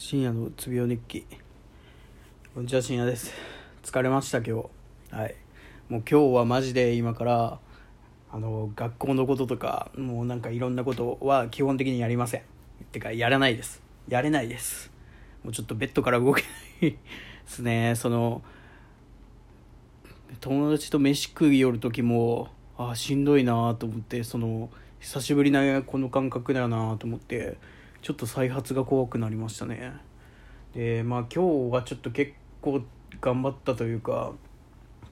深夜のうつ病日記。こんにちは、深夜です。疲れました今日。はい、もう今日はマジで今から学校のこととかもうなんかいろんなことは基本的にやりません。ってかやれないです。もうちょっとベッドから動けないですね。その友達と飯食い寄る時もしんどいなと思って、その久しぶりなこの感覚だなと思ってちょっと再発が怖くなりましたね。で、今日はちょっと結構頑張ったというか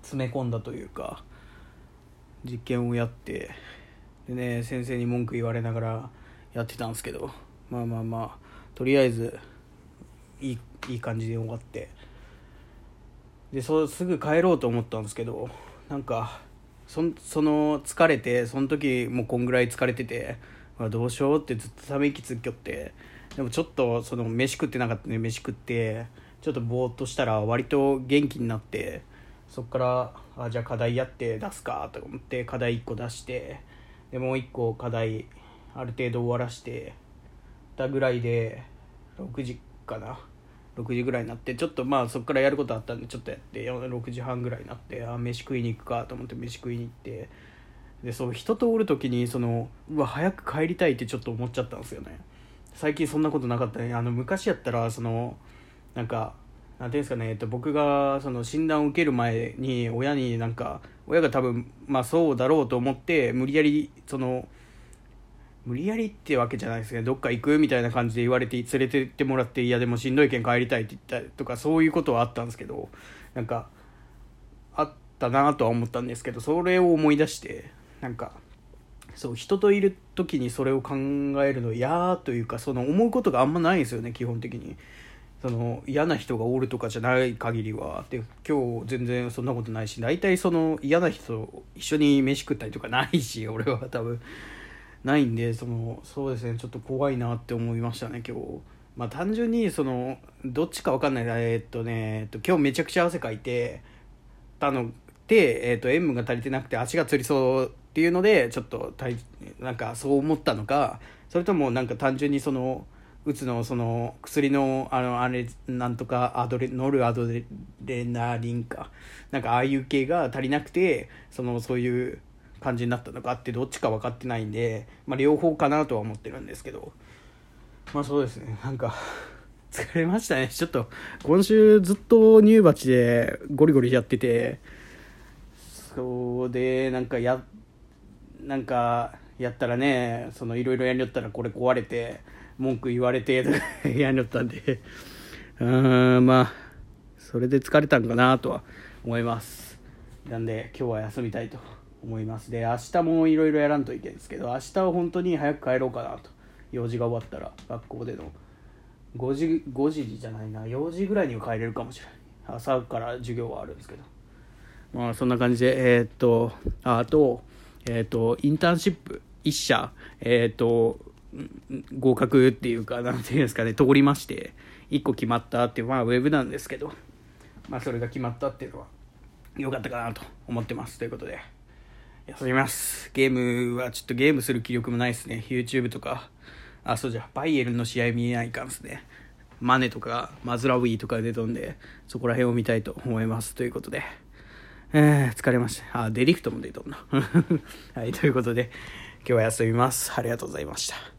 詰め込んだというか実験をやってでね、先生に文句言われながらやってたんですけど、とりあえずいい感じで終わって、ですぐ帰ろうと思ったんですけど、なんかその疲れて、その時もうこんぐらい疲れててどうしようってずっとため息つきょって、でもちょっとその飯食ってなかったね。飯食ってちょっとぼーっとしたら割と元気になって、そっからじゃあ課題やって出すかと思って課題1個出して、でもう1個課題ある程度終わらしてたぐらいで6時ぐらいになって、ちょっとそっからやることあったんでちょっとやって、6時半ぐらいになって、飯食いに行くかと思って飯食いに行って、でそう人とおるときに早く帰りたいってちょっと思っちゃったんですよね。最近そんなことなかったね。昔やったら僕がその診断を受ける前に親が多分そうだろうと思って無理やりってわけじゃないですね。どっか行くみたいな感じで言われて連れてってもらって、いやでもしんどいけん帰りたいって言ったとかそういうことはあったんですけど、あったなとは思ったんですけど、それを思い出してそう人といる時にそれを考えるの嫌というか、その思うことがあんまないんですよね基本的に。その嫌な人がおるとかじゃない限りは。で今日全然そんなことないし、大体その嫌な人と一緒に飯食ったりとかないし、俺は多分ないんで、そうですね、ちょっと怖いなって思いましたね今日。単純にどっちか分かんないな。今日めちゃくちゃ汗かいてたので、塩分が足りてなくて足がつりそうっていうのでちょっとそう思ったのか、それとも単純にうつの薬のノルアドレナリンかああいう系が足りなくてそういう感じになったのかって、どっちか分かってないんで、両方かなとは思ってるんですけど、そうですね、疲れましたね。ちょっと今週ずっと乳鉢でゴリゴリやってて、そうでやったらね、いろいろやりよったらこれ壊れて文句言われてとかやりよったんでそれで疲れたんかなとは思います。なんで今日は休みたいと思います。で明日もいろいろやらんといけんですけど、明日は本当に早く帰ろうかなと。用事が終わったら学校での4時ぐらいには帰れるかもしれない。朝から授業はあるんですけど、そんな感じでインターンシップ1社合格っていうか通りまして、1個決まったっていうウェブなんですけど、それが決まったっていうのは良かったかなと思ってます。ということで休みます。ゲームはちょっとゲームする気力もないですね。 YouTube とかバイエルンの試合見えないかんですね。マネとかマズラウィーとか出とんで、そこら辺を見たいと思います。ということで、疲れました。デリフトも出とんなはい、ということで今日は休みます。ありがとうございました。